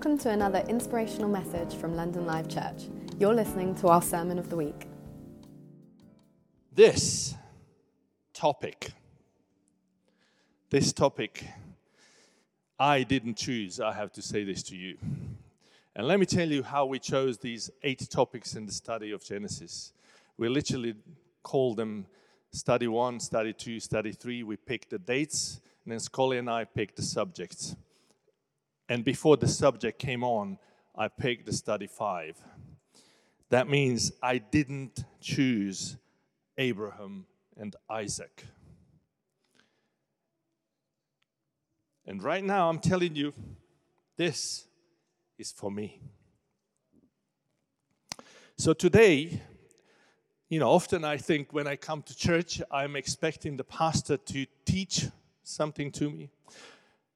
Welcome to another inspirational message from London Live Church. You're listening to our Sermon of the Week. This topic, I didn't choose, I have to say this to you. And let me tell you how we chose these 8 topics in the study of Genesis. We literally called them study 1, study 2, study 3. We picked the dates, and then Scully and I picked the subjects. And before the subject came on, I picked the study 5. That means I didn't choose Abraham and Isaac. And right now I'm telling you, this is for me. So today, often I think when I come to church, I'm expecting the pastor to teach something to me,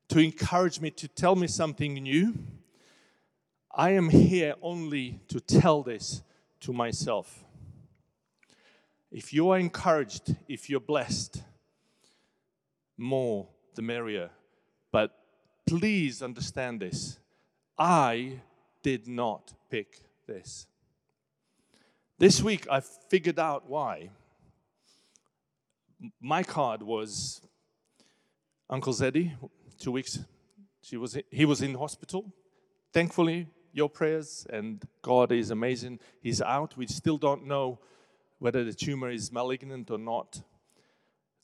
to encourage me, to tell me something new. I am here only to tell this to myself. If you are encouraged, if you're blessed, more the merrier. But please understand this. I did not pick this. This week I figured out why. My card was Uncle Zeddy. 2 weeks, he was in hospital. Thankfully, your prayers, and God is amazing. He's out. We still don't know whether the tumor is malignant or not.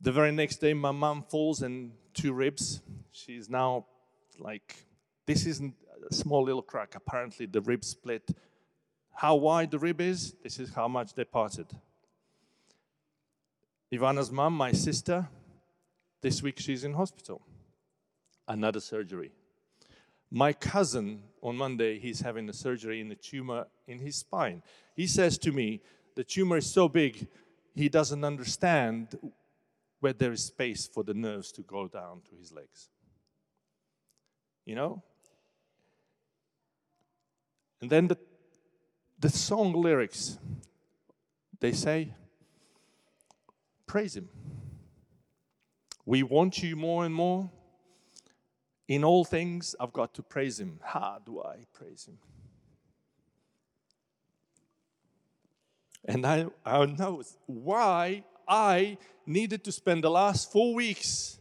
The very next day, my mom falls and 2 ribs. She's now like, this isn't a small little crack. Apparently, the rib split. How wide the rib is, this is how much they parted. Ivana's mom, my sister, this week she's in hospital. Another surgery. My cousin, on Monday, he's having a surgery in the tumor in his spine. He says to me, the tumor is so big, he doesn't understand where there is space for the nerves to go down to his legs. And then the song lyrics, they say, praise him. We want you more and more. In all things, I've got to praise him. How do I praise him? And I know why I needed to spend the last 4 weeks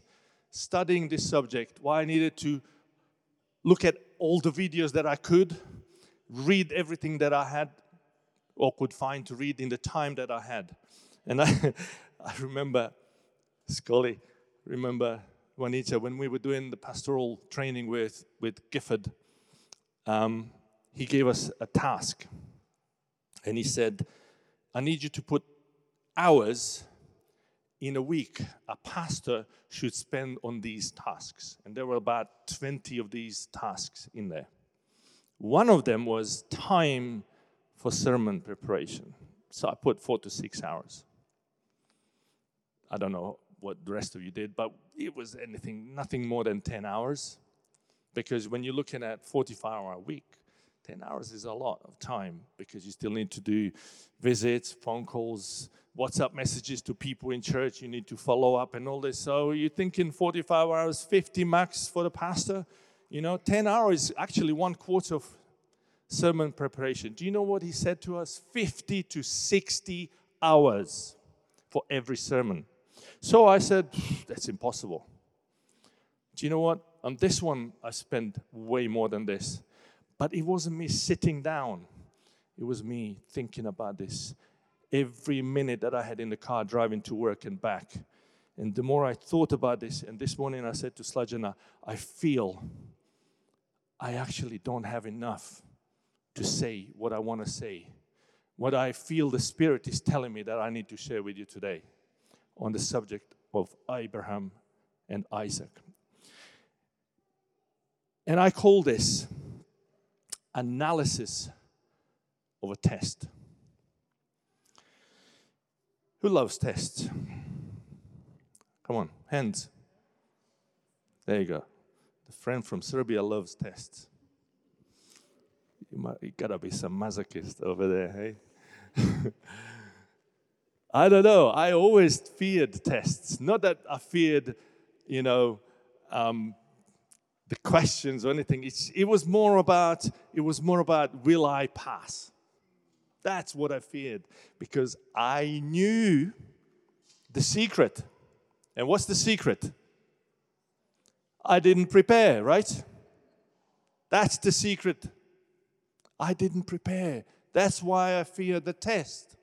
studying this subject, why I needed to look at all the videos that I could, read everything that I had or could find to read in the time that I had. And I remember, Scully, Juanita, when we were doing the pastoral training with Gifford, he gave us a task. And he said, I need you to put hours in a week a pastor should spend on these tasks. And there were about 20 of these tasks in there. One of them was time for sermon preparation. So I put 4 to 6 hours. I don't know what the rest of you did, but it was nothing more than 10 hours. Because when you're looking at 45-hour a week, 10 hours is a lot of time because you still need to do visits, phone calls, WhatsApp messages to people in church. You need to follow up and all this. So you're thinking 45 hours, 50 max for the pastor. 10 hours is actually 1/4 of sermon preparation. Do you know what he said to us? 50 to 60 hours for every sermon. So I said, that's impossible. Do you know what? On this one, I spent way more than this. But it wasn't me sitting down. It was me thinking about this. Every minute that I had in the car driving to work and back. And the more I thought about this, and this morning I said to Slajana, I feel I actually don't have enough to say what I want to say. What I feel the Spirit is telling me that I need to share with you today. On the subject of Abraham and Isaac. And I call this analysis of a test. Who loves tests? Come on, hands. There you go. The friend from Serbia loves tests. You gotta be some masochist over there, hey? I don't know. I always feared tests. Not that I feared, the questions or anything. It was more about will I pass? That's what I feared, because I knew the secret. And what's the secret? I didn't prepare, right? That's the secret. I didn't prepare. That's why I fear the test.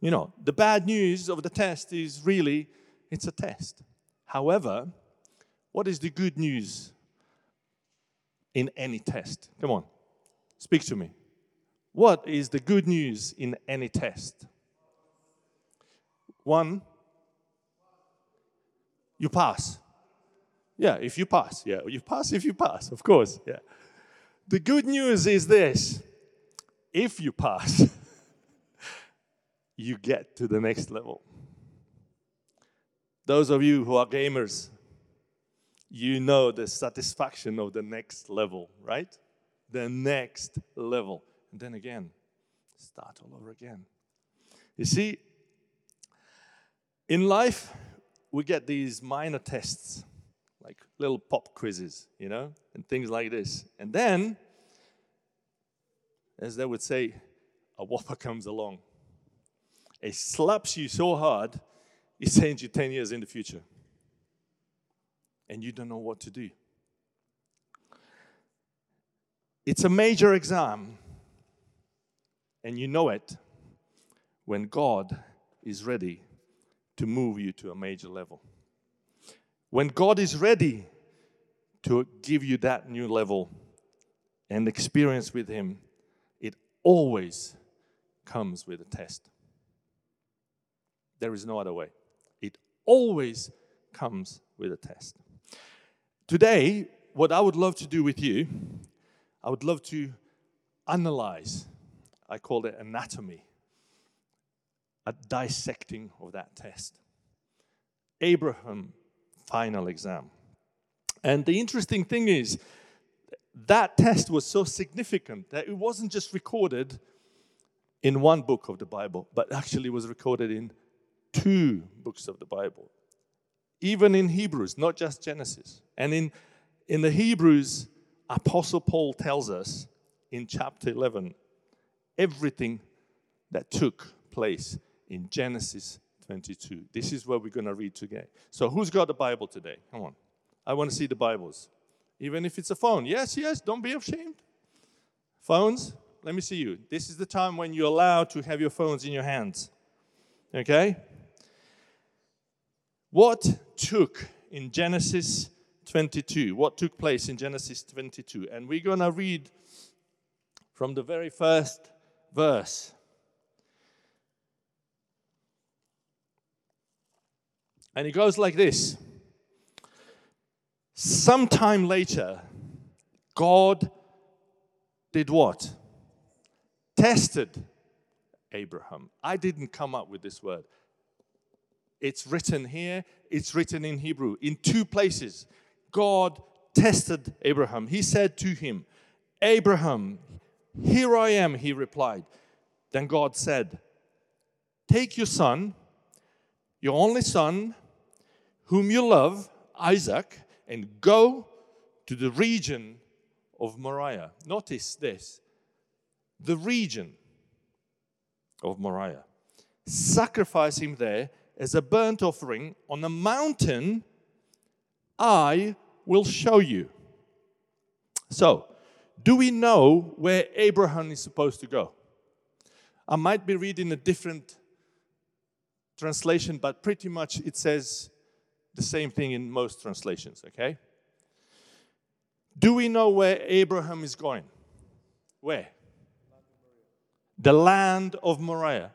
You know, the bad news of the test is really, it's a test. However, what is the good news in any test? Come on, speak to me. What is the good news in any test? One, you pass. Yeah, if you pass. Yeah, you pass if you pass, of course. Yeah. The good news is this. If you pass, you get to the next level. Those of you who are gamers, you know the satisfaction of the next level, right? The next level. And then again, start all over again. You see, in life, we get these minor tests, like little pop quizzes, you know, and things like this. And then, as they would say, a whopper comes along. It slaps you so hard, it sends you 10 years in the future. And you don't know what to do. It's a major exam. And you know it when God is ready to move you to a major level. When God is ready to give you that new level and experience with Him, it always comes with a test. There is no other way. It always comes with a test. Today, what I would love to do with you, I would love to analyze, I call it anatomy, a dissecting of that test. Abraham. Final exam. And the interesting thing is, that test was so significant that it wasn't just recorded in one book of the Bible, but actually was recorded in two books of the Bible. Even in Hebrews, not just Genesis. And in the Hebrews, Apostle Paul tells us in chapter 11, everything that took place in Genesis 22. This is what we're going to read today. So who's got the Bible today? Come on. I want to see the Bibles. Even if it's a phone. Yes, don't be ashamed. Phones, let me see you. This is the time when you're allowed to have your phones in your hands. Okay? What took place in Genesis 22? And we're going to read from the very first verse. And it goes like this. Sometime later, God did what? Tested Abraham. I didn't come up with this word. It's written here. It's written in Hebrew. In two places, God tested Abraham. He said to him, Abraham, here I am, he replied. Then God said, take your son, your only son, whom you love, Isaac, and go to the region of Moriah. Notice this. The region of Moriah. Sacrifice him there as a burnt offering on a mountain I will show you. So, do we know where Abraham is supposed to go? I might be reading a different translation, but pretty much it says the same thing in most translations, okay? Do we know where Abraham is going? Where? The land of Moriah,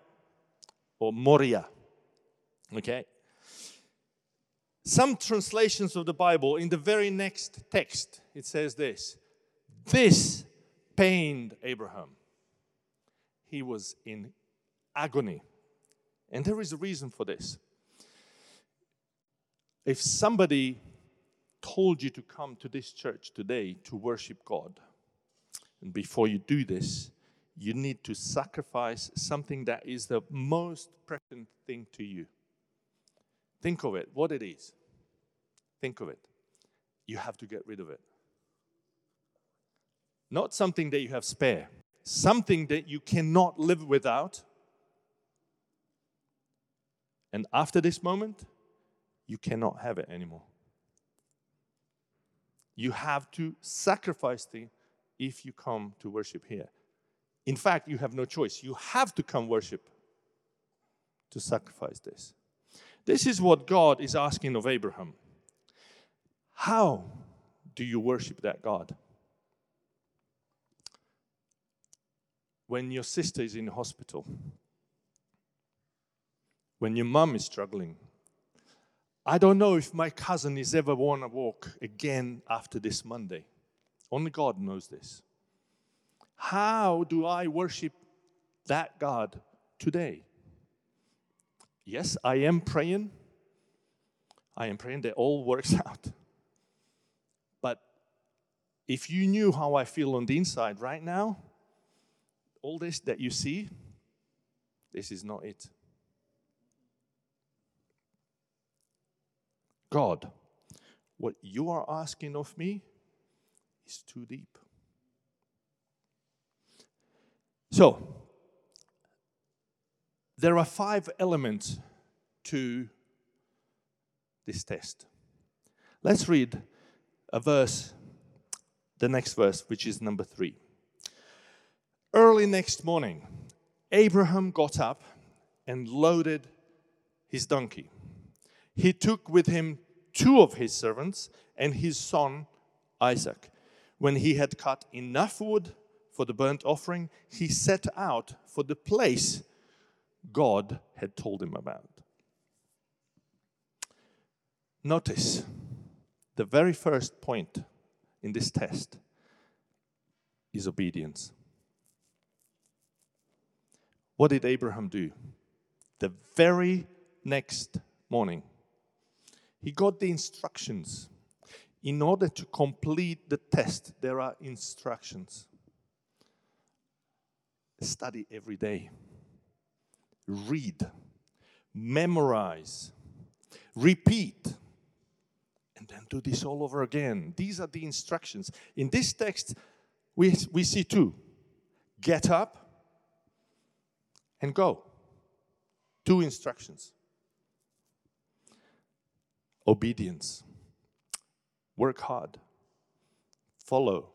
or Moriah, okay? Some translations of the Bible, in the very next text, it says this. This pained Abraham. He was in agony. And there is a reason for this. If somebody told you to come to this church today to worship God, and before you do this, you need to sacrifice something that is the most precious thing to you. Think of it, what it is. Think of it. you have to get rid of it. Not something that you have spare. Something that you cannot live without. And after this moment, you cannot have it anymore. You have to sacrifice it if you come to worship here. In fact, you have no choice. You have to come worship to sacrifice this. This is what God is asking of Abraham. How do you worship that God? When your sister is in hospital, when your mom is struggling, I don't know if my cousin is ever going to walk again after this Monday. Only God knows this. How do I worship that God today? Yes, I am praying. I am praying that all works out. But if you knew how I feel on the inside right now, all this that you see, this is not it. God, what you are asking of me is too deep. So, there are 5 elements to this test. Let's read a verse, the next verse, which is number 3. Early next morning, Abraham got up and loaded his donkey. He took with him 2 of his servants and his son Isaac. When he had cut enough wood for the burnt offering, he set out for the place God had told him about. Notice the very first point in this test is obedience. What did Abraham do? The very next morning, he got the instructions. In order to complete the test, there are instructions. Study every day. Read. Memorize. Repeat. And then do this all over again. These are the instructions. In this text, we see 2. Get up and go. 2 instructions. Obedience. Work hard. Follow.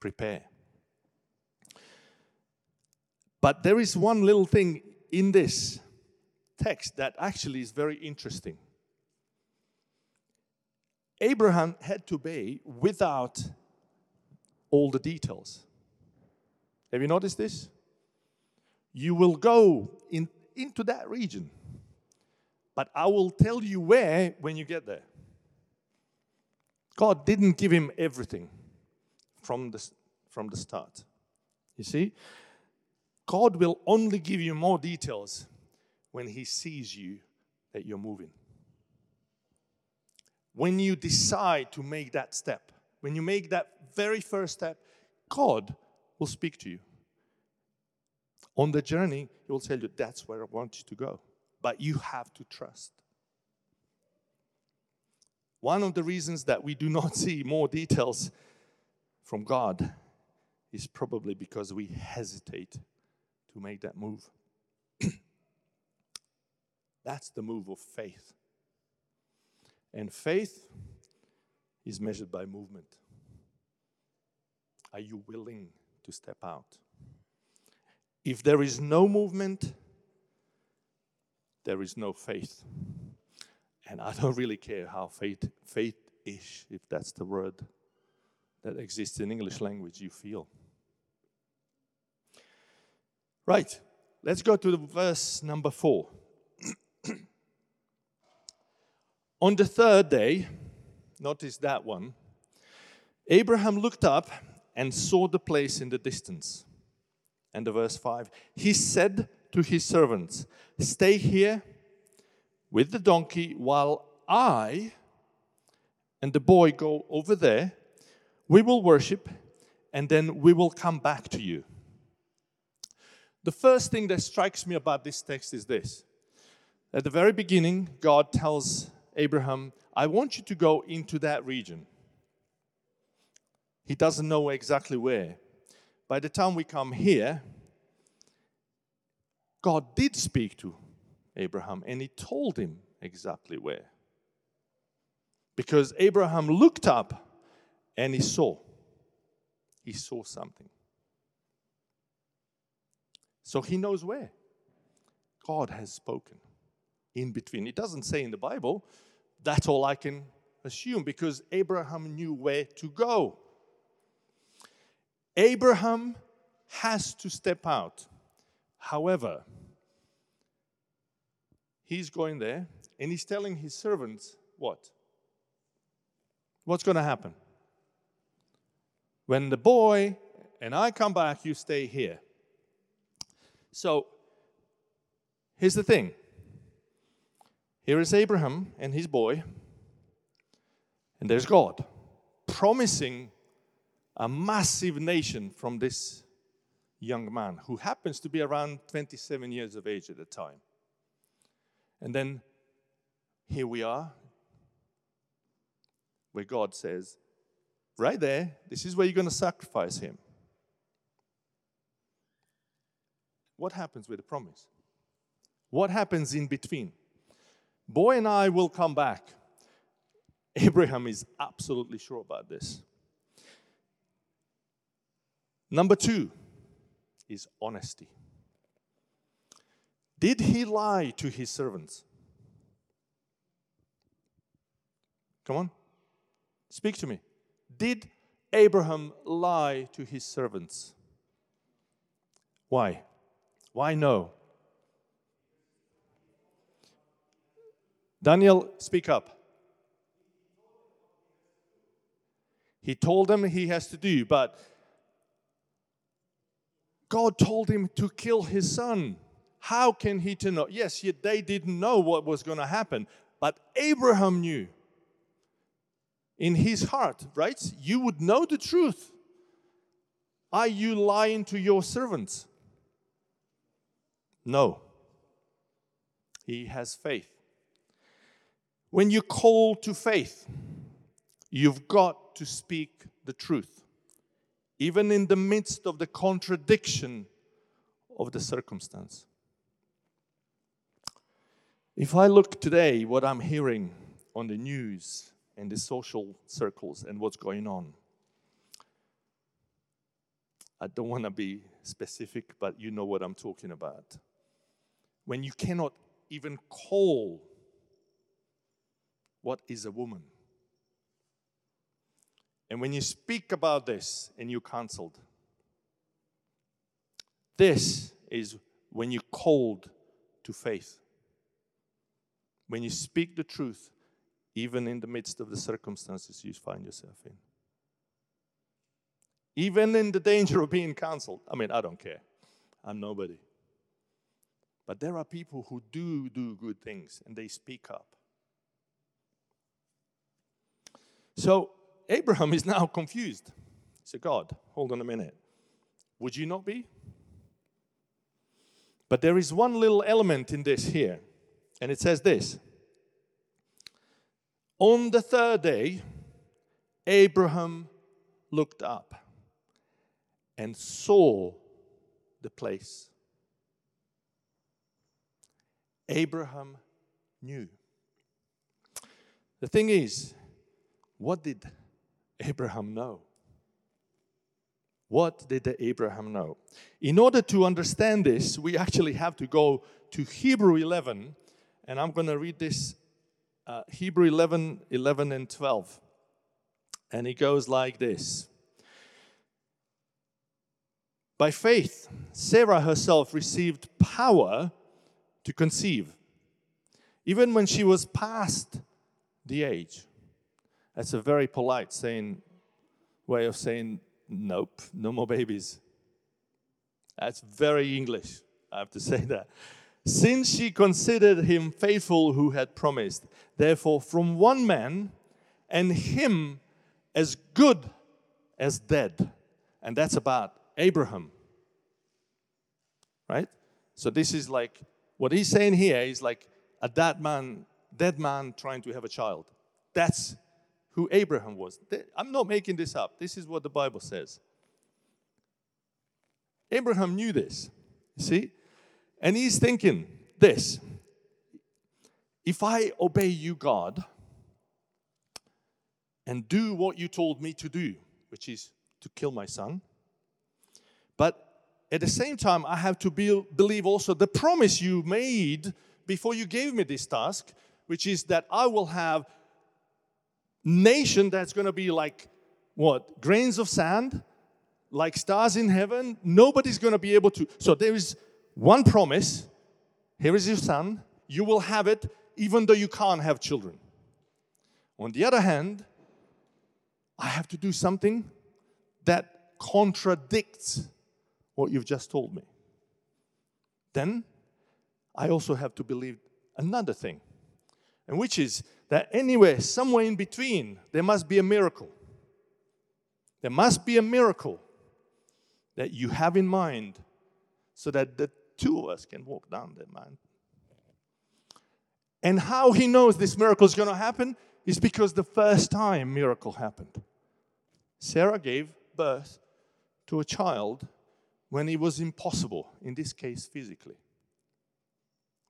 Prepare. But there is one little thing in this text that actually is very interesting. Abraham had to obey without all the details. Have you noticed this? You will go into that region. But I will tell you where when you get there. God didn't give him everything from the start. You see? God will only give you more details when he sees you that you're moving. When you decide to make that step, when you make that very first step, God will speak to you. On the journey, he will tell you, that's where I want you to go. But you have to trust. One of the reasons that we do not see more details from God is probably because we hesitate to make that move. That's the move of faith. And faith is measured by movement. Are you willing to step out? If there is no movement, there is no faith. And I don't really care how faith-ish, if that's the word that exists in English language, you feel. Right, let's go to the verse number 4. On the third day, notice that one, Abraham looked up and saw the place in the distance. And the verse 5, he said to his servants, stay here with the donkey while I and the boy go over there. We will worship and then we will come back to you. The first thing that strikes me about this text is this. At the very beginning, God tells Abraham, I want you to go into that region. He doesn't know exactly where. By the time we come here, God did speak to Abraham, and he told him exactly where. Because Abraham looked up, and he saw. He saw something. So he knows where. God has spoken in between. It doesn't say in the Bible. That's all I can assume, because Abraham knew where to go. Abraham has to step out. However, he's going there, and he's telling his servants what? What's going to happen? When the boy and I come back, you stay here. So, here's the thing. Here is Abraham and his boy, and there's God promising a massive nation from this young man who happens to be around 27 years of age at the time. And then here we are, where God says, right there, this is where you're going to sacrifice him. What happens with the promise? What happens in between? Boy and I will come back. Abraham is absolutely sure about this. Number two is honesty. Did he lie to his servants? Come on, speak to me. Did Abraham lie to his servants? Why? Why no? Daniel, speak up. He told them he has to do, but God told him to kill his son. How can he to know? Yes, they didn't know what was going to happen, but Abraham knew. In his heart, right? You would know the truth. Are you lying to your servants? No. He has faith. When you call to faith, you've got to speak the truth, even in the midst of the contradiction of the circumstance. If I look today, what I'm hearing on the news and the social circles and what's going on, I don't want to be specific, but you know what I'm talking about. When you cannot even call, what is a woman? And when you speak about this and you're cancelled, this is when you called to faith. When you speak the truth, even in the midst of the circumstances you find yourself in. Even in the danger of being cancelled. I mean, I don't care. I'm nobody. But there are people who do good things, and they speak up. So, Abraham is now confused. He said, God, hold on a minute. Would you not be? But there is one little element in this here. And it says this. On the third day, Abraham looked up and saw the place. Abraham knew. The thing is, what did Abraham know? What did Abraham know? In order to understand this, we actually have to go to Hebrews 11, and I'm going to read this Hebrews 11 and 12. And it goes like this. By faith, Sarah herself received power to conceive, even when she was past the age. That's a very polite way of saying, nope, no more babies. That's very English, I have to say that. Since she considered him faithful who had promised, therefore from one man, and him as good as dead. And that's about Abraham. Right? So this is like, what he's saying here is like a dead man trying to have a child. That's who Abraham was. I'm not making this up. This is what the Bible says. Abraham knew this, you see? And he's thinking this. If I obey you, God, and do what you told me to do, which is to kill my son, but at the same time, I have to believe also the promise you made before you gave me this task, which is that I will have nation that's going to be like, what, grains of sand, like stars in heaven. Nobody's going to be able to. So there is one promise. Here is your son. You will have it even though you can't have children. On the other hand, I have to do something that contradicts what you've just told me. Then I also have to believe another thing, and which is that anywhere, somewhere in between, there must be a miracle. There must be a miracle that you have in mind so that the two of us can walk down that mountain. And how he knows this miracle is going to happen is because the first time miracle happened. Sarah gave birth to a child when it was impossible, in this case physically.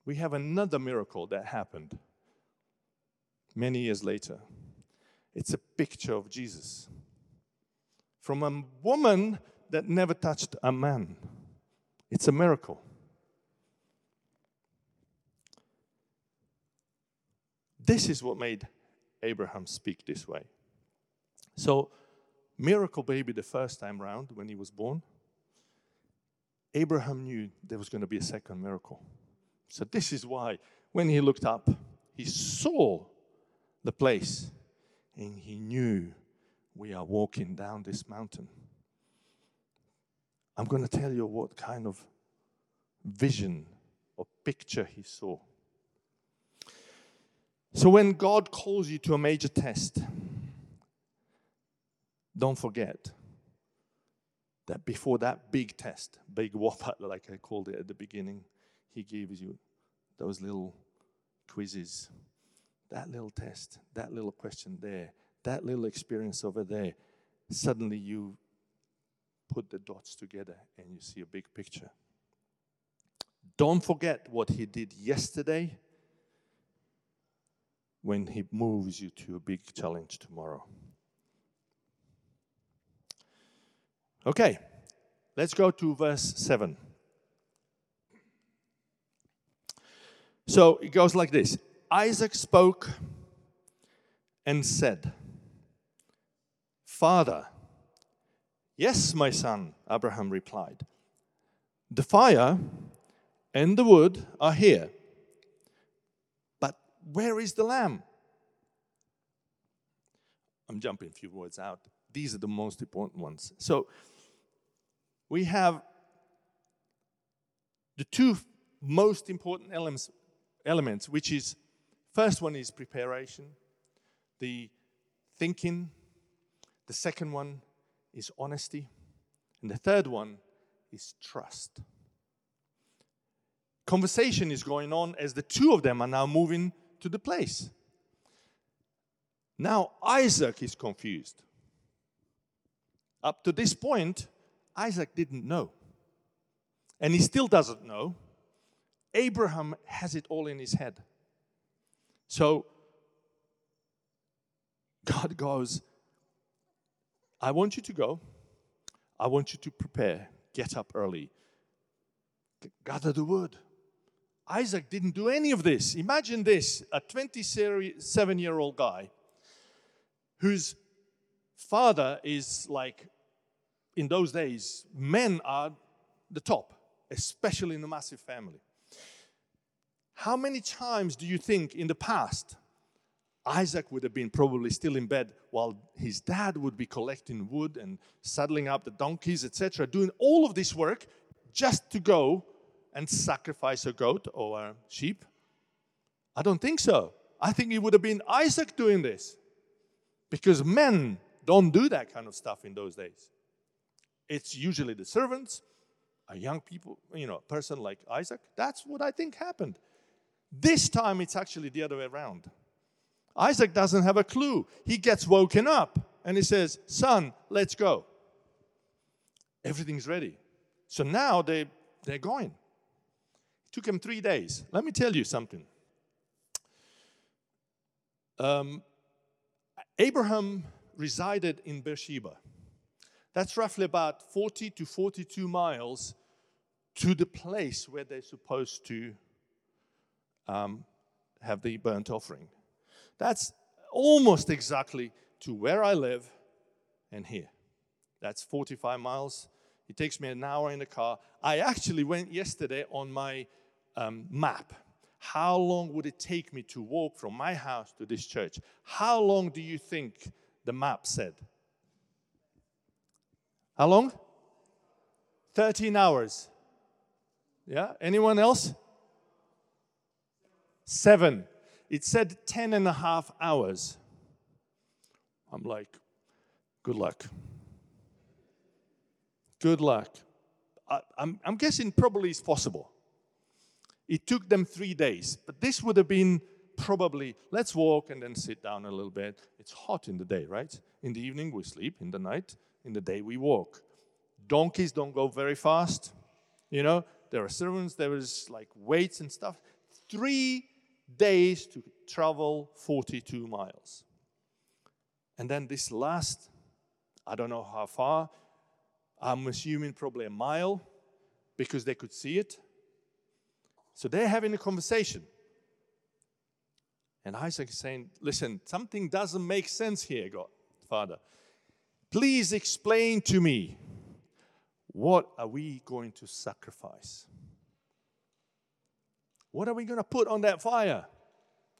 We have another miracle that happened many years later. It's a picture of Jesus. From a woman that never touched a man. It's a miracle. This is what made Abraham speak this way. So, miracle baby the first time round when he was born. Abraham knew there was going to be a second miracle. So this is why when he looked up, he saw the place and he knew we are walking down this mountain. I'm going to tell you what kind of vision or picture he saw. So when God calls you to a major test, don't forget that before that big test, big whopper, like I called it at the beginning, he gives you those little quizzes, that little test, that little question there, that little experience over there. Suddenly you put the dots together and you see a big picture. Don't forget what he did yesterday when he moves you to a big challenge tomorrow. Okay, let's go to verse 7. So it goes like this. Isaac spoke and said, "Father." "Yes, my son," Abraham replied. "The fire and the wood are here, but where is the lamb?" I'm jumping a few words out. These are the most important ones. So we have the two most important elements, which is, first one is preparation, the thinking. The second one is honesty. And the third one is trust. Conversation is going on as the two of them are now moving to the place. Now Isaac is confused. Up to this point, Isaac didn't know. And he still doesn't know. Abraham has it all in his head. So God goes, "I want you to go. I want you to prepare. Get up early. Gather the wood." Isaac didn't do any of this. Imagine this, a 27-year-old guy whose father is like, in those days, men are the top, especially in a massive family. How many times do you think in the past Isaac would have been probably still in bed while his dad would be collecting wood and saddling up the donkeys, etc., doing all of this work just to go and sacrifice a goat or a sheep? I don't think so. I think it would have been Isaac doing this, because men don't do that kind of stuff in those days. It's usually the servants, a young people, a person like Isaac. That's what I think happened. This time it's actually the other way around. Isaac doesn't have a clue. He gets woken up and he says, son, let's go. Everything's ready. So now they're going. It took him 3 days. Let me tell you something. Abraham resided in Beersheba. That's roughly about 40 to 42 miles to the place where they're supposed to have the burnt offering. That's almost exactly to where I live and here. That's 45 miles. It takes me an hour in the car. I actually went yesterday on my map. How long would it take me to walk from my house to this church? How long do you think the map said? How long? 13 hours. Yeah? Anyone else? 7. It said 10.5 hours. I'm like, good luck. Good luck. I'm guessing probably it's possible. It took them 3 days, but this would have been probably, let's walk and then sit down a little bit. It's hot in the day, right? In the evening we sleep, in the night, in the day we walk. Donkeys don't go very fast. You know, there are servants, there is like weights and stuff. 3 days to travel 42 miles. And then this last, I don't know how far, I'm assuming probably a mile, because they could see it. So they're having a conversation. And Isaac is saying, listen, something doesn't make sense here, God, Father. Please explain to me, what are we going to sacrifice? What are we going to put on that fire,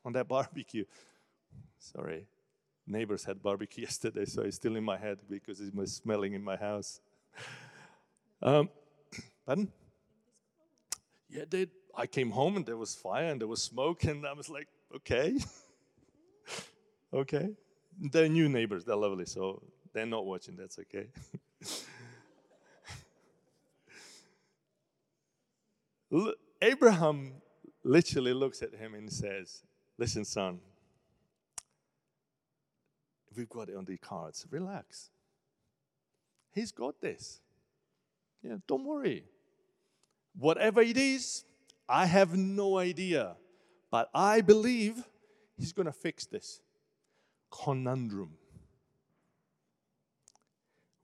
on that barbecue? Sorry, neighbors had barbecue yesterday, so it's still in my head because it was smelling in my house. Pardon? Yeah, I came home and there was fire and there was smoke, and I was like, okay. Okay. They're new neighbors, they're lovely, so they're not watching, that's okay. Abraham literally looks at him and says, listen, son, we've got it on the cards. Relax. He's got this. Yeah, don't worry. Whatever it is, I have no idea. But I believe he's going to fix this conundrum.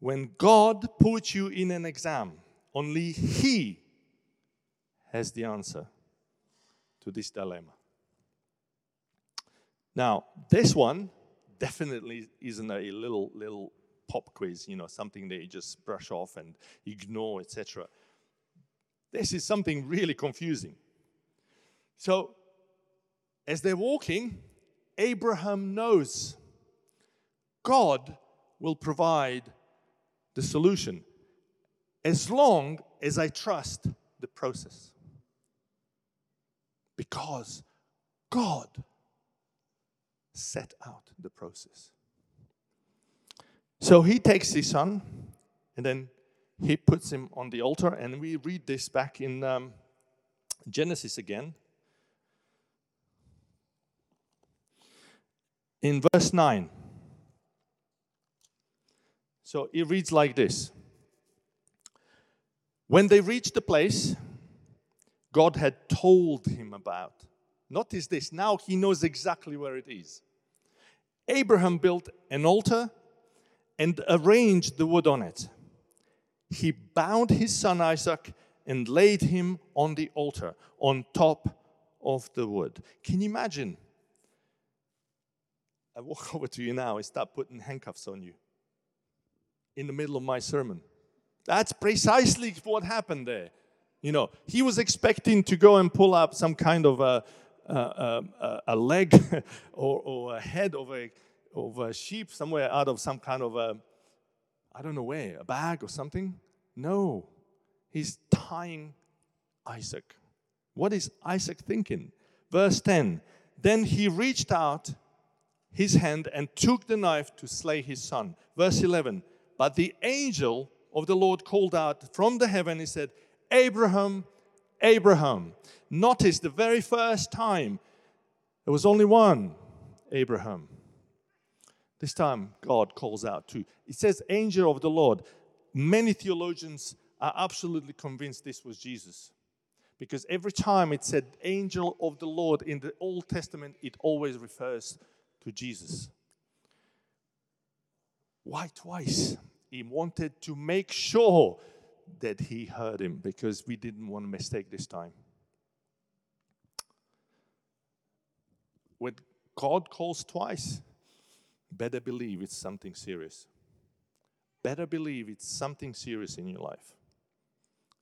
When God puts you in an exam, only He has the answer to this dilemma. Now, this one definitely isn't a little pop quiz, you know, something that you just brush off and ignore, etc. This is something really confusing. So, as they're walking, Abraham knows God will provide the solution as long as I trust the process. Because God set out the process. So he takes his son and then he puts him on the altar. And we read this back in Genesis again. In verse 9. So it reads like this. When they reached the place God had told him about. Notice this, now he knows exactly where it is. Abraham built an altar and arranged the wood on it. He bound his son Isaac and laid him on the altar, on top of the wood. Can you imagine? I walk over to you now and start putting handcuffs on you in the middle of my sermon. That's precisely what happened there. You know, he was expecting to go and pull up some kind of a leg or a head of a sheep somewhere out of some kind of a, I don't know where, a bag or something. No, he's tying Isaac. What is Isaac thinking? Verse 10, then he reached out his hand and took the knife to slay his son. Verse 11, but the angel of the Lord called out from the heaven, he said, Abraham, Abraham. Notice the very first time, there was only one. Abraham. This time, God calls out too. It says, angel of the Lord. Many theologians are absolutely convinced this was Jesus, because every time it said angel of the Lord in the Old Testament, it always refers to Jesus. Why twice? He wanted to make sure that he heard him, because we didn't want a mistake this time. When God calls twice, better believe it's something serious. Better believe it's something serious in your life.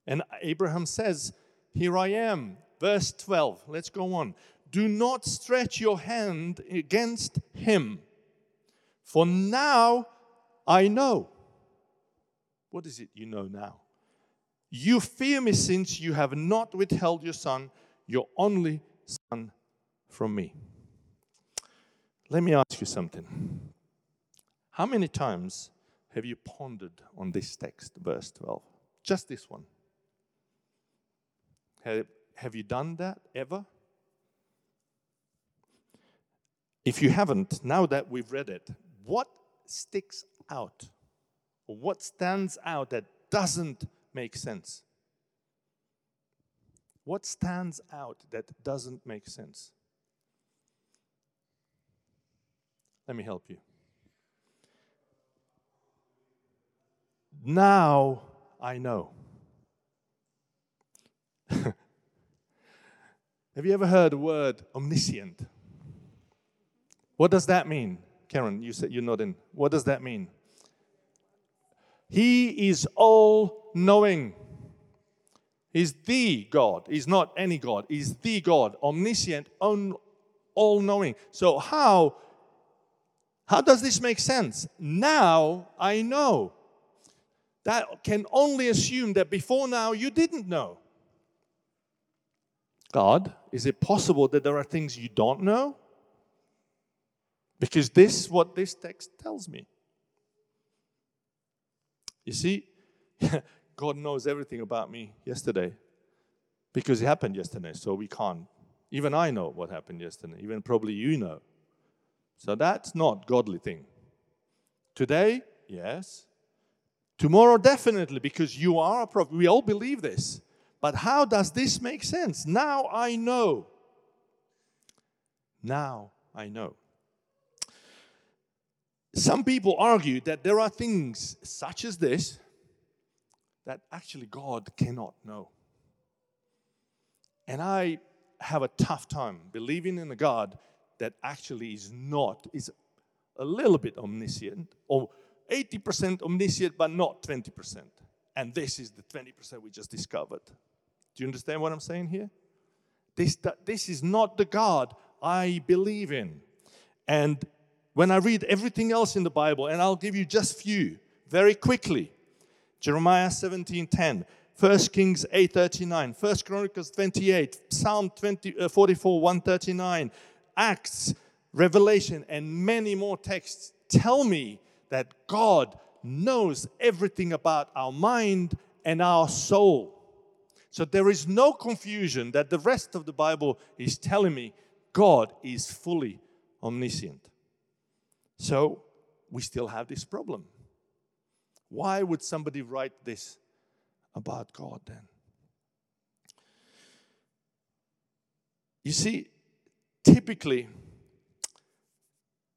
And Abraham says, here I am. Verse 12, let's go on. Do not stretch your hand against him, for now I know. What is it you know now? You fear me since you have not withheld your son, your only son, from me. Let me ask you something. How many times have you pondered on this text, verse 12? Just this one. Have you done that ever? If you haven't, now that we've read it, what sticks out? What stands out that doesn't make sense? What stands out that doesn't make sense? Let me help you. Now I know. Have you ever heard the word omniscient? What does that mean? Karen, you said you're nodding. What does that mean? He is all-knowing. He's the God. He's not any God. He's the God, omniscient, all-knowing. So how does this make sense? Now I know. That can only assume that before now you didn't know. God, is it possible that there are things you don't know? Because this is what this text tells me. You see, God knows everything about me yesterday, because it happened yesterday, so we can't. Even I know what happened yesterday. Even probably you know. So that's not godly thing. Today, yes. Tomorrow, definitely, because you are a prophet. We all believe this. But how does this make sense? Now I know. Now I know. Some people argue that there are things such as this that actually God cannot know. And I have a tough time believing in a God that actually is a little bit omniscient, or 80% omniscient, but not 20%. And this is the 20% we just discovered. Do you understand what I'm saying here? This is not the God I believe in. And when I read everything else in the Bible, and I'll give you just a few very quickly. Jeremiah 17:10, 1 Kings 8:39, 1 Chronicles 28, Psalm 44, 139, Acts, Revelation, and many more texts tell me that God knows everything about our mind and our soul. So there is no confusion that the rest of the Bible is telling me God is fully omniscient. So we still have this problem. Why would somebody write this about God then? You see, typically,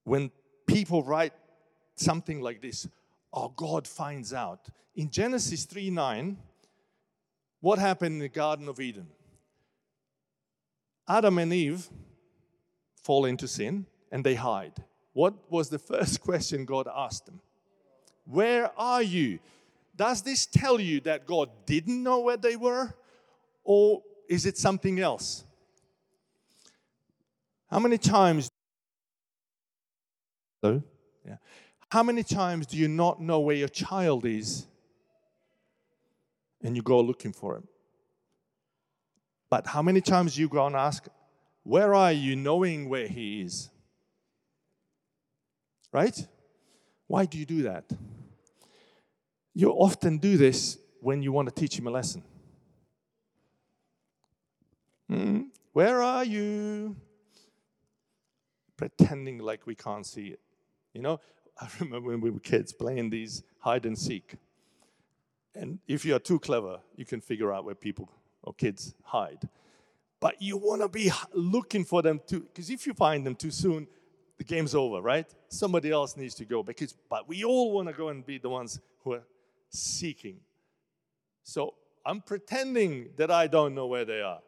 when people write something like this, God finds out. In Genesis 3:9, what happened in the Garden of Eden? Adam and Eve fall into sin and they hide. What was the first question God asked them? Where are you? Does this tell you that God didn't know where they were? Or is it something else? How many times? Hello? Yeah. How many times do you not know where your child is and you go looking for him? But how many times do you go and ask, where are you, knowing where he is? Right? Why do you do that? You often do this when you want to teach him a lesson. Where are you? pretending like we can't see it. You know, I remember when we were kids playing these hide and seek. And if you are too clever, you can figure out where people or kids hide. But you want to be looking for them too, because if you find them too soon, the game's over, right? Somebody else needs to go. But we all want to go and be the ones who are seeking. So I'm pretending that I don't know where they are.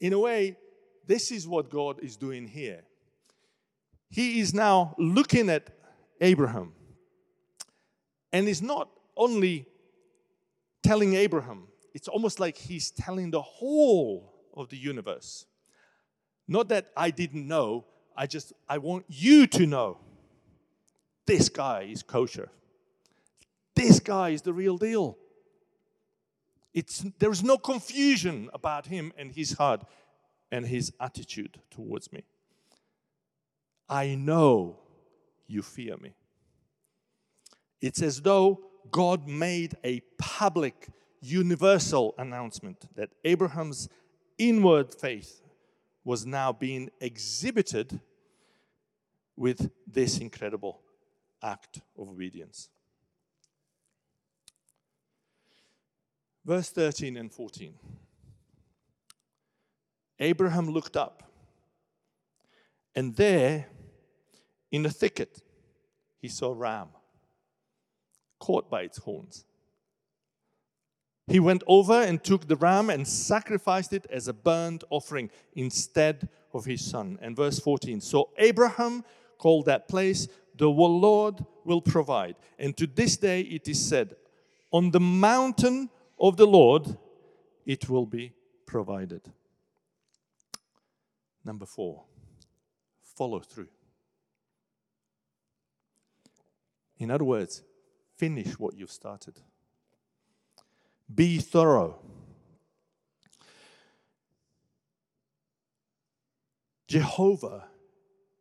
In a way, this is what God is doing here. He is now looking at Abraham. And he's not only telling Abraham, it's almost like he's telling the whole of the universe. Not that I didn't know, I want you to know. This guy is kosher. This guy is the real deal. There is no confusion about him and his heart and his attitude towards me. I know you fear me. It's as though God made a public, universal announcement that Abraham's inward faith was now being exhibited with this incredible act of obedience. Verse 13 and 14. Abraham looked up, and there, in the thicket, he saw a ram caught by its horns. He went over and took the ram and sacrificed it as a burnt offering instead of his son. And verse 14, so Abraham called that place, the Lord will provide. And to this day it is said, on the mountain of the Lord it will be provided. Number 4, follow through. In other words, finish what you've started. Be thorough. Jehovah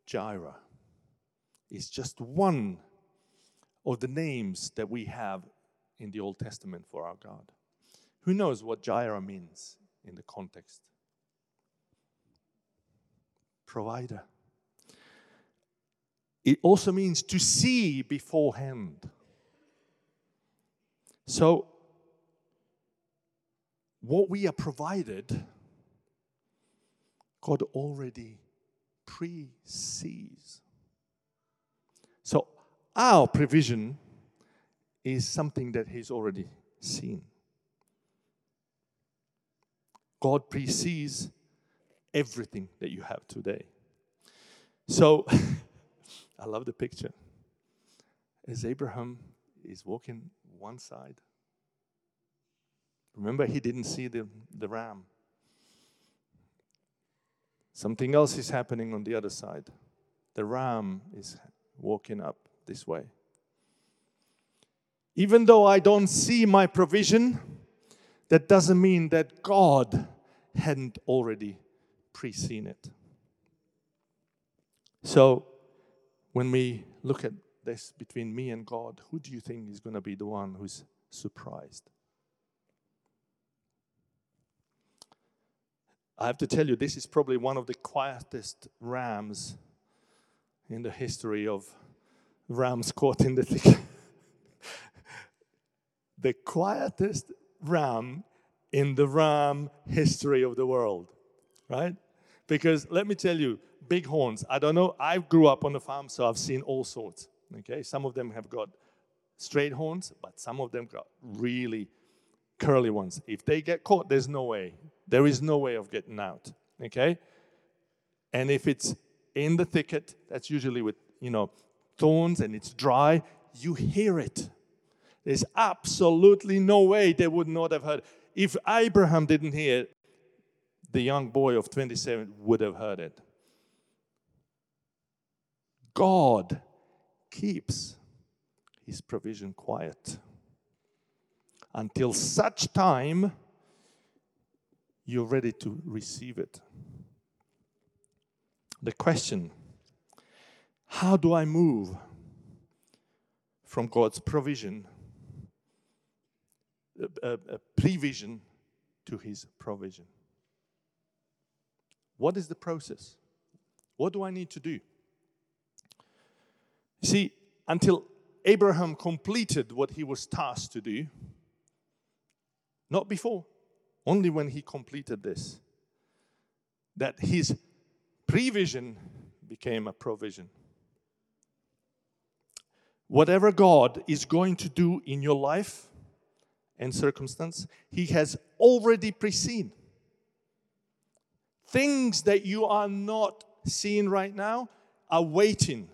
Jireh is just one of the names that we have in the Old Testament for our God. Who knows what Jireh means in the context? Provider. It also means to see beforehand. So, what we are provided, God already pre-sees. So our provision is something that He's already seen. God pre-sees everything that you have today. So I love the picture. As Abraham is walking one side, remember, he didn't see the ram. Something else is happening on the other side. The ram is walking up this way. Even though I don't see my provision, that doesn't mean that God hadn't already pre-seen it. So, when we look at this between me and God, who do you think is going to be the one who's surprised? I have to tell you, this is probably one of the quietest rams in the history of rams caught in the thicket. The quietest ram in the ram history of the world, right? Because let me tell you, big horns, I don't know, I grew up on a farm, so I've seen all sorts, okay? Some of them have got straight horns, but some of them got really curly ones. If they get caught, there's no way. There is no way of getting out, okay? And if it's in the thicket, that's usually with, thorns and it's dry, you hear it. There's absolutely no way they would not have heard. If Abraham didn't hear it, the young boy of 27 would have heard it. God keeps His provision quiet until such time you're ready to receive it. The question, how do I move from God's provision, prevision to His provision? What is the process? What do I need to do? See, until Abraham completed what he was tasked to do, not before, only when he completed this, that his prevision became a provision. Whatever God is going to do in your life and circumstance, He has already preseen. Things that you are not seeing right now are waiting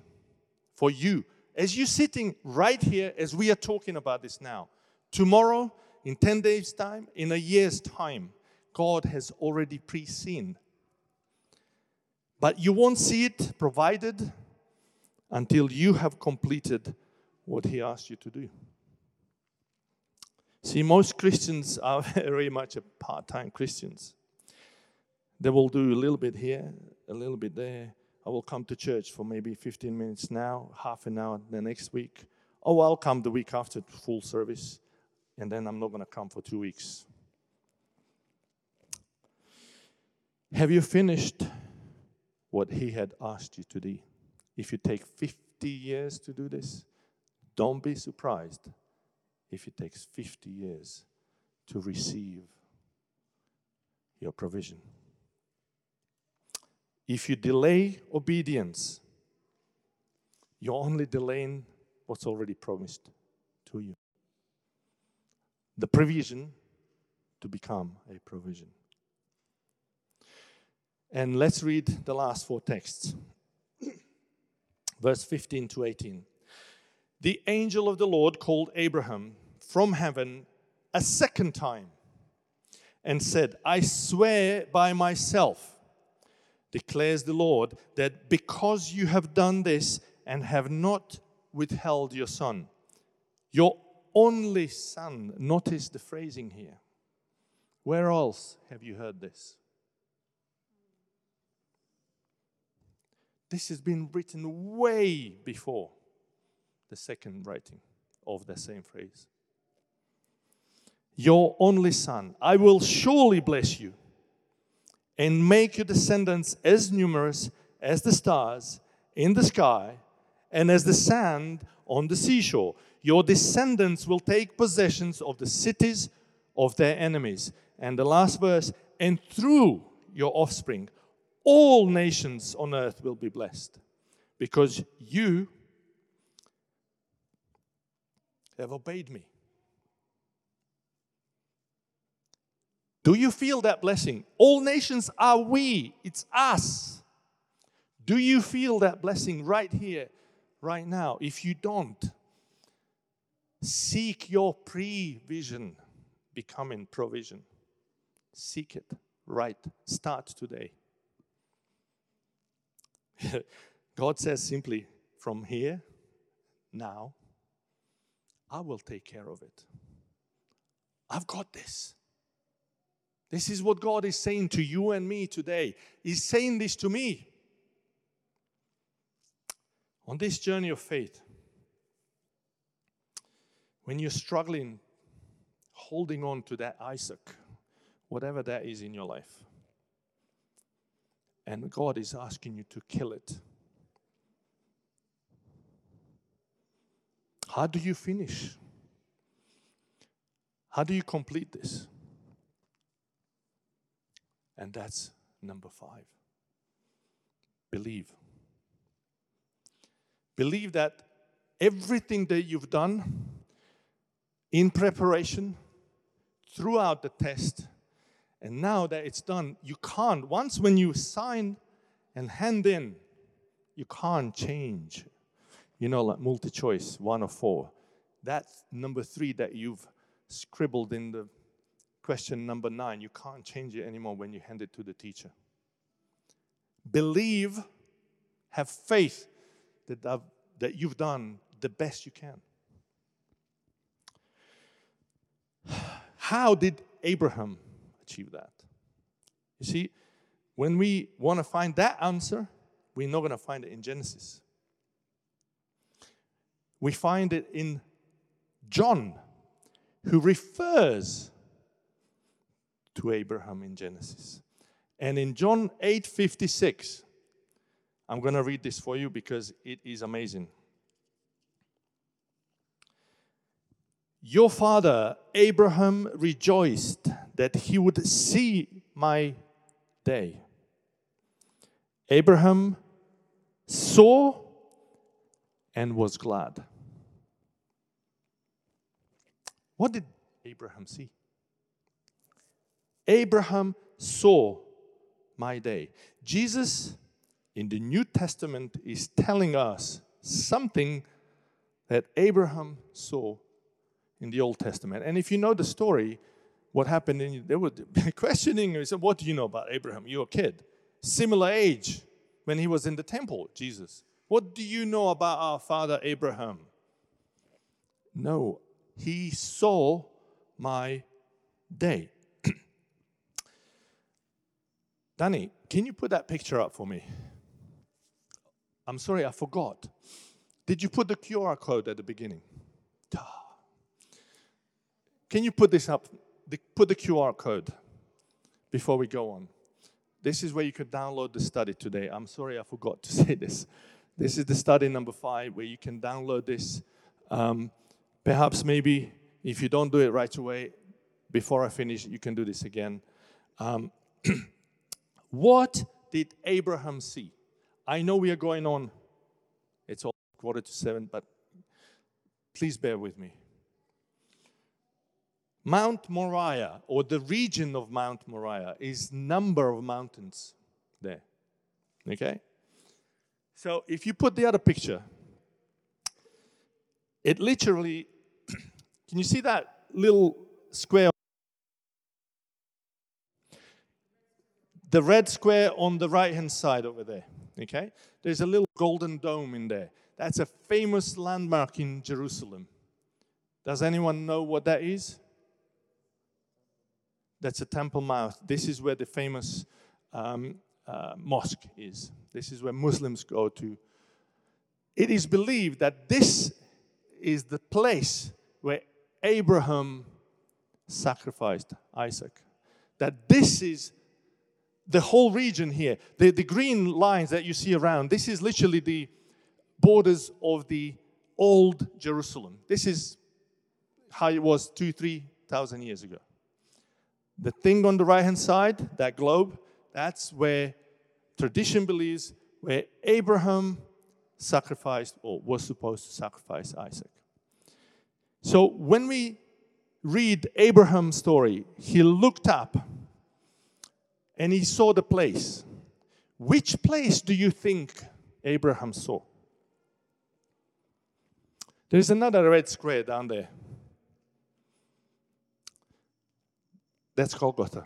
for you. As you're sitting right here, as we are talking about this now, tomorrow, in 10 days' time, in a year's time, God has already preseen. But you won't see it provided until you have completed what He asked you to do. See, most Christians are very much a part-time Christians. They will do a little bit here, a little bit there. I will come to church for maybe 15 minutes now, half an hour the next week. Oh, I'll come the week after full service, and then I'm not going to come for 2 weeks. Have you finished what He had asked you to do? If you take 50 years to do this, don't be surprised if it takes 50 years to receive your provision. If you delay obedience, you're only delaying what's already promised to you. The provision to become a provision. And let's read the last four texts. Verse 15 to 18. The angel of the Lord called Abraham from heaven a second time and said, I swear by myself, declares the Lord, that because you have done this and have not withheld your son, your only son. Notice the phrasing here. Where else have you heard this? This has been written way before the second writing of the same phrase. Your only son, I will surely bless you and make your descendants as numerous as the stars in the sky and as the sand on the seashore. Your descendants will take possessions of the cities of their enemies. And the last verse, and through your offspring, all nations on earth will be blessed because you have obeyed me. Do you feel that blessing? All nations are we. It's us. Do you feel that blessing right here, right now? If you don't, seek your prevision becoming provision. Seek it right. Start today. God says simply, from here, now, I will take care of it. I've got this. This is what God is saying to you and me today. He's saying this to me. On this journey of faith, when you're struggling, holding on to that Isaac, whatever that is in your life, and God is asking you to kill it. How do you finish? How do you complete this? And that's number 5. Believe. Believe that everything that you've done in preparation, throughout the test, and now that it's done, you can't. Once when you sign and hand in, you can't change. You know, like multi-choice, 1 of 4. That's number 3 that you've scribbled in the question number 9. You can't change it anymore when you hand it to the teacher. Believe, have faith that you've done the best you can. How did Abraham achieve that? You see, when we want to find that answer, we're not going to find it in Genesis. We find it in John, who refers to Abraham in Genesis. And in John 8:56, I'm going to read this for you because it is amazing. Your father Abraham rejoiced that he would see my day. Abraham saw and was glad. What did Abraham see? Abraham saw my day. Jesus in the New Testament is telling us something that Abraham saw in the Old Testament. And if you know the story, what happened, they were questioning him. He said, what do you know about Abraham? You're a kid. Similar age when he was in the temple, Jesus. What do you know about our father Abraham? No, he saw my day. Danny, can you put that picture up for me? I'm sorry, I forgot. Did you put the QR code at the beginning? Can you put this up? Put the QR code before we go on. This is where you could download the study today. I'm sorry, I forgot to say this. This is the study number 5 where you can download this. Perhaps maybe if you don't do it right away, before I finish, you can do this again. What did Abraham see? I know we are going on. It's all 6:45, but please bear with me. Mount Moriah, or the region of Mount Moriah, is number of mountains there, okay? So if you put the other picture, it literally, can you see that little square? The red square on the right-hand side over there, okay? There's a little golden dome in there. That's a famous landmark in Jerusalem. Does anyone know what that is? That's a Temple Mount. This is where the famous mosque is. This is where Muslims go to. It is believed that this is the place where Abraham sacrificed Isaac. That this is the whole region here. The green lines that you see around, this is literally the borders of the old Jerusalem. This is how it was 2,000-3,000 years ago. The thing on the right-hand side, that globe, that's where tradition believes where Abraham sacrificed or was supposed to sacrifice Isaac. So when we read Abraham's story, he looked up and he saw the place. Which place do you think Abraham saw? There's another red square down there. That's Golgotha.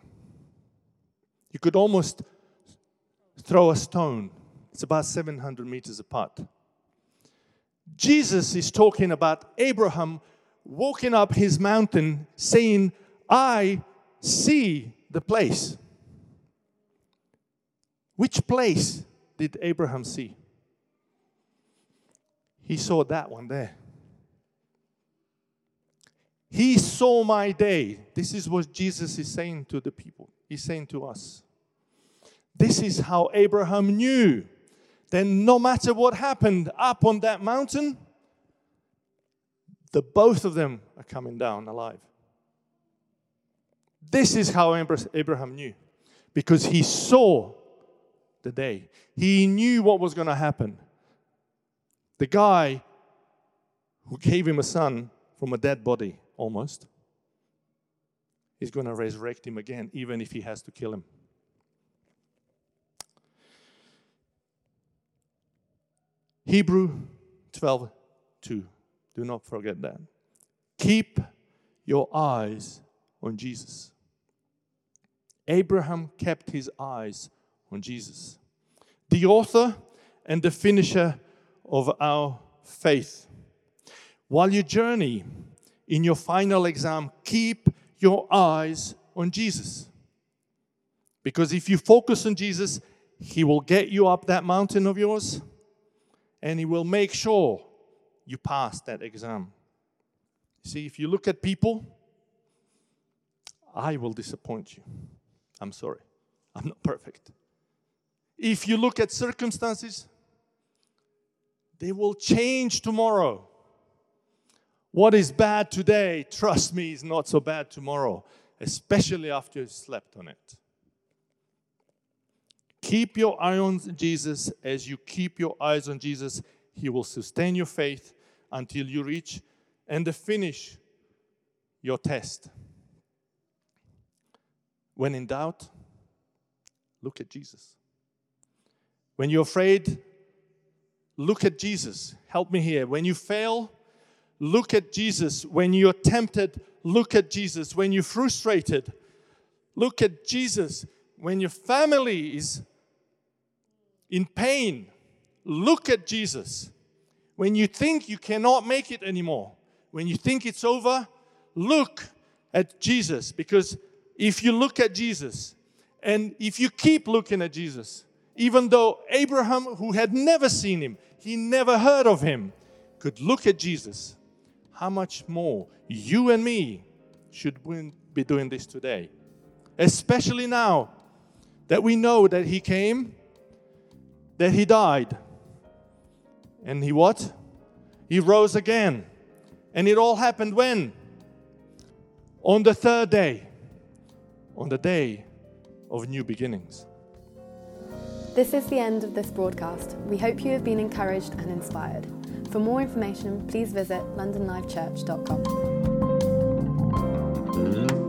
You could almost throw a stone. It's about 700 meters apart. Jesus is talking about Abraham walking up his mountain saying, I see the place. Which place did Abraham see? He saw that one there. He saw my day. This is what Jesus is saying to the people. He's saying to us. This is how Abraham knew. Then no matter what happened up on that mountain, the both of them are coming down alive. This is how Abraham knew. Because he saw the day. He knew what was going to happen. The guy who gave him a son from a dead body, almost, he's going to resurrect him again, even if he has to kill him. Hebrews 12:2. Do not forget that. Keep your eyes on Jesus. Abraham kept his eyes on Jesus, the author and the finisher of our faith. While you journey in your final exam, keep your eyes on Jesus. Because if you focus on Jesus, He will get you up that mountain of yours and He will make sure you pass that exam. See, if you look at people, I will disappoint you. I'm sorry. I'm not perfect. If you look at circumstances, They will change tomorrow. What is bad today, trust me, is not so bad tomorrow, especially after you've slept on it. Keep your eye on Jesus. As you keep your eyes on Jesus, He will sustain your faith until you reach and finish your test. When in doubt, look at Jesus. When you're afraid, look at Jesus. Help me here. When you fail, look at Jesus. When you're tempted, look at Jesus. When you're frustrated, look at Jesus. When your family is in pain, look at Jesus. When you think you cannot make it anymore, when you think it's over, look at Jesus. Because if you look at Jesus, and if you keep looking at Jesus, even though Abraham, who had never seen Him, he never heard of Him, could look at Jesus, how much more you and me should be doing this today. Especially now that we know that He came, that He died, and He what? He rose again. And it all happened when? On the third day, on the day of new beginnings. This is the end of this broadcast. We hope you have been encouraged and inspired. For more information, please visit londonlivechurch.com.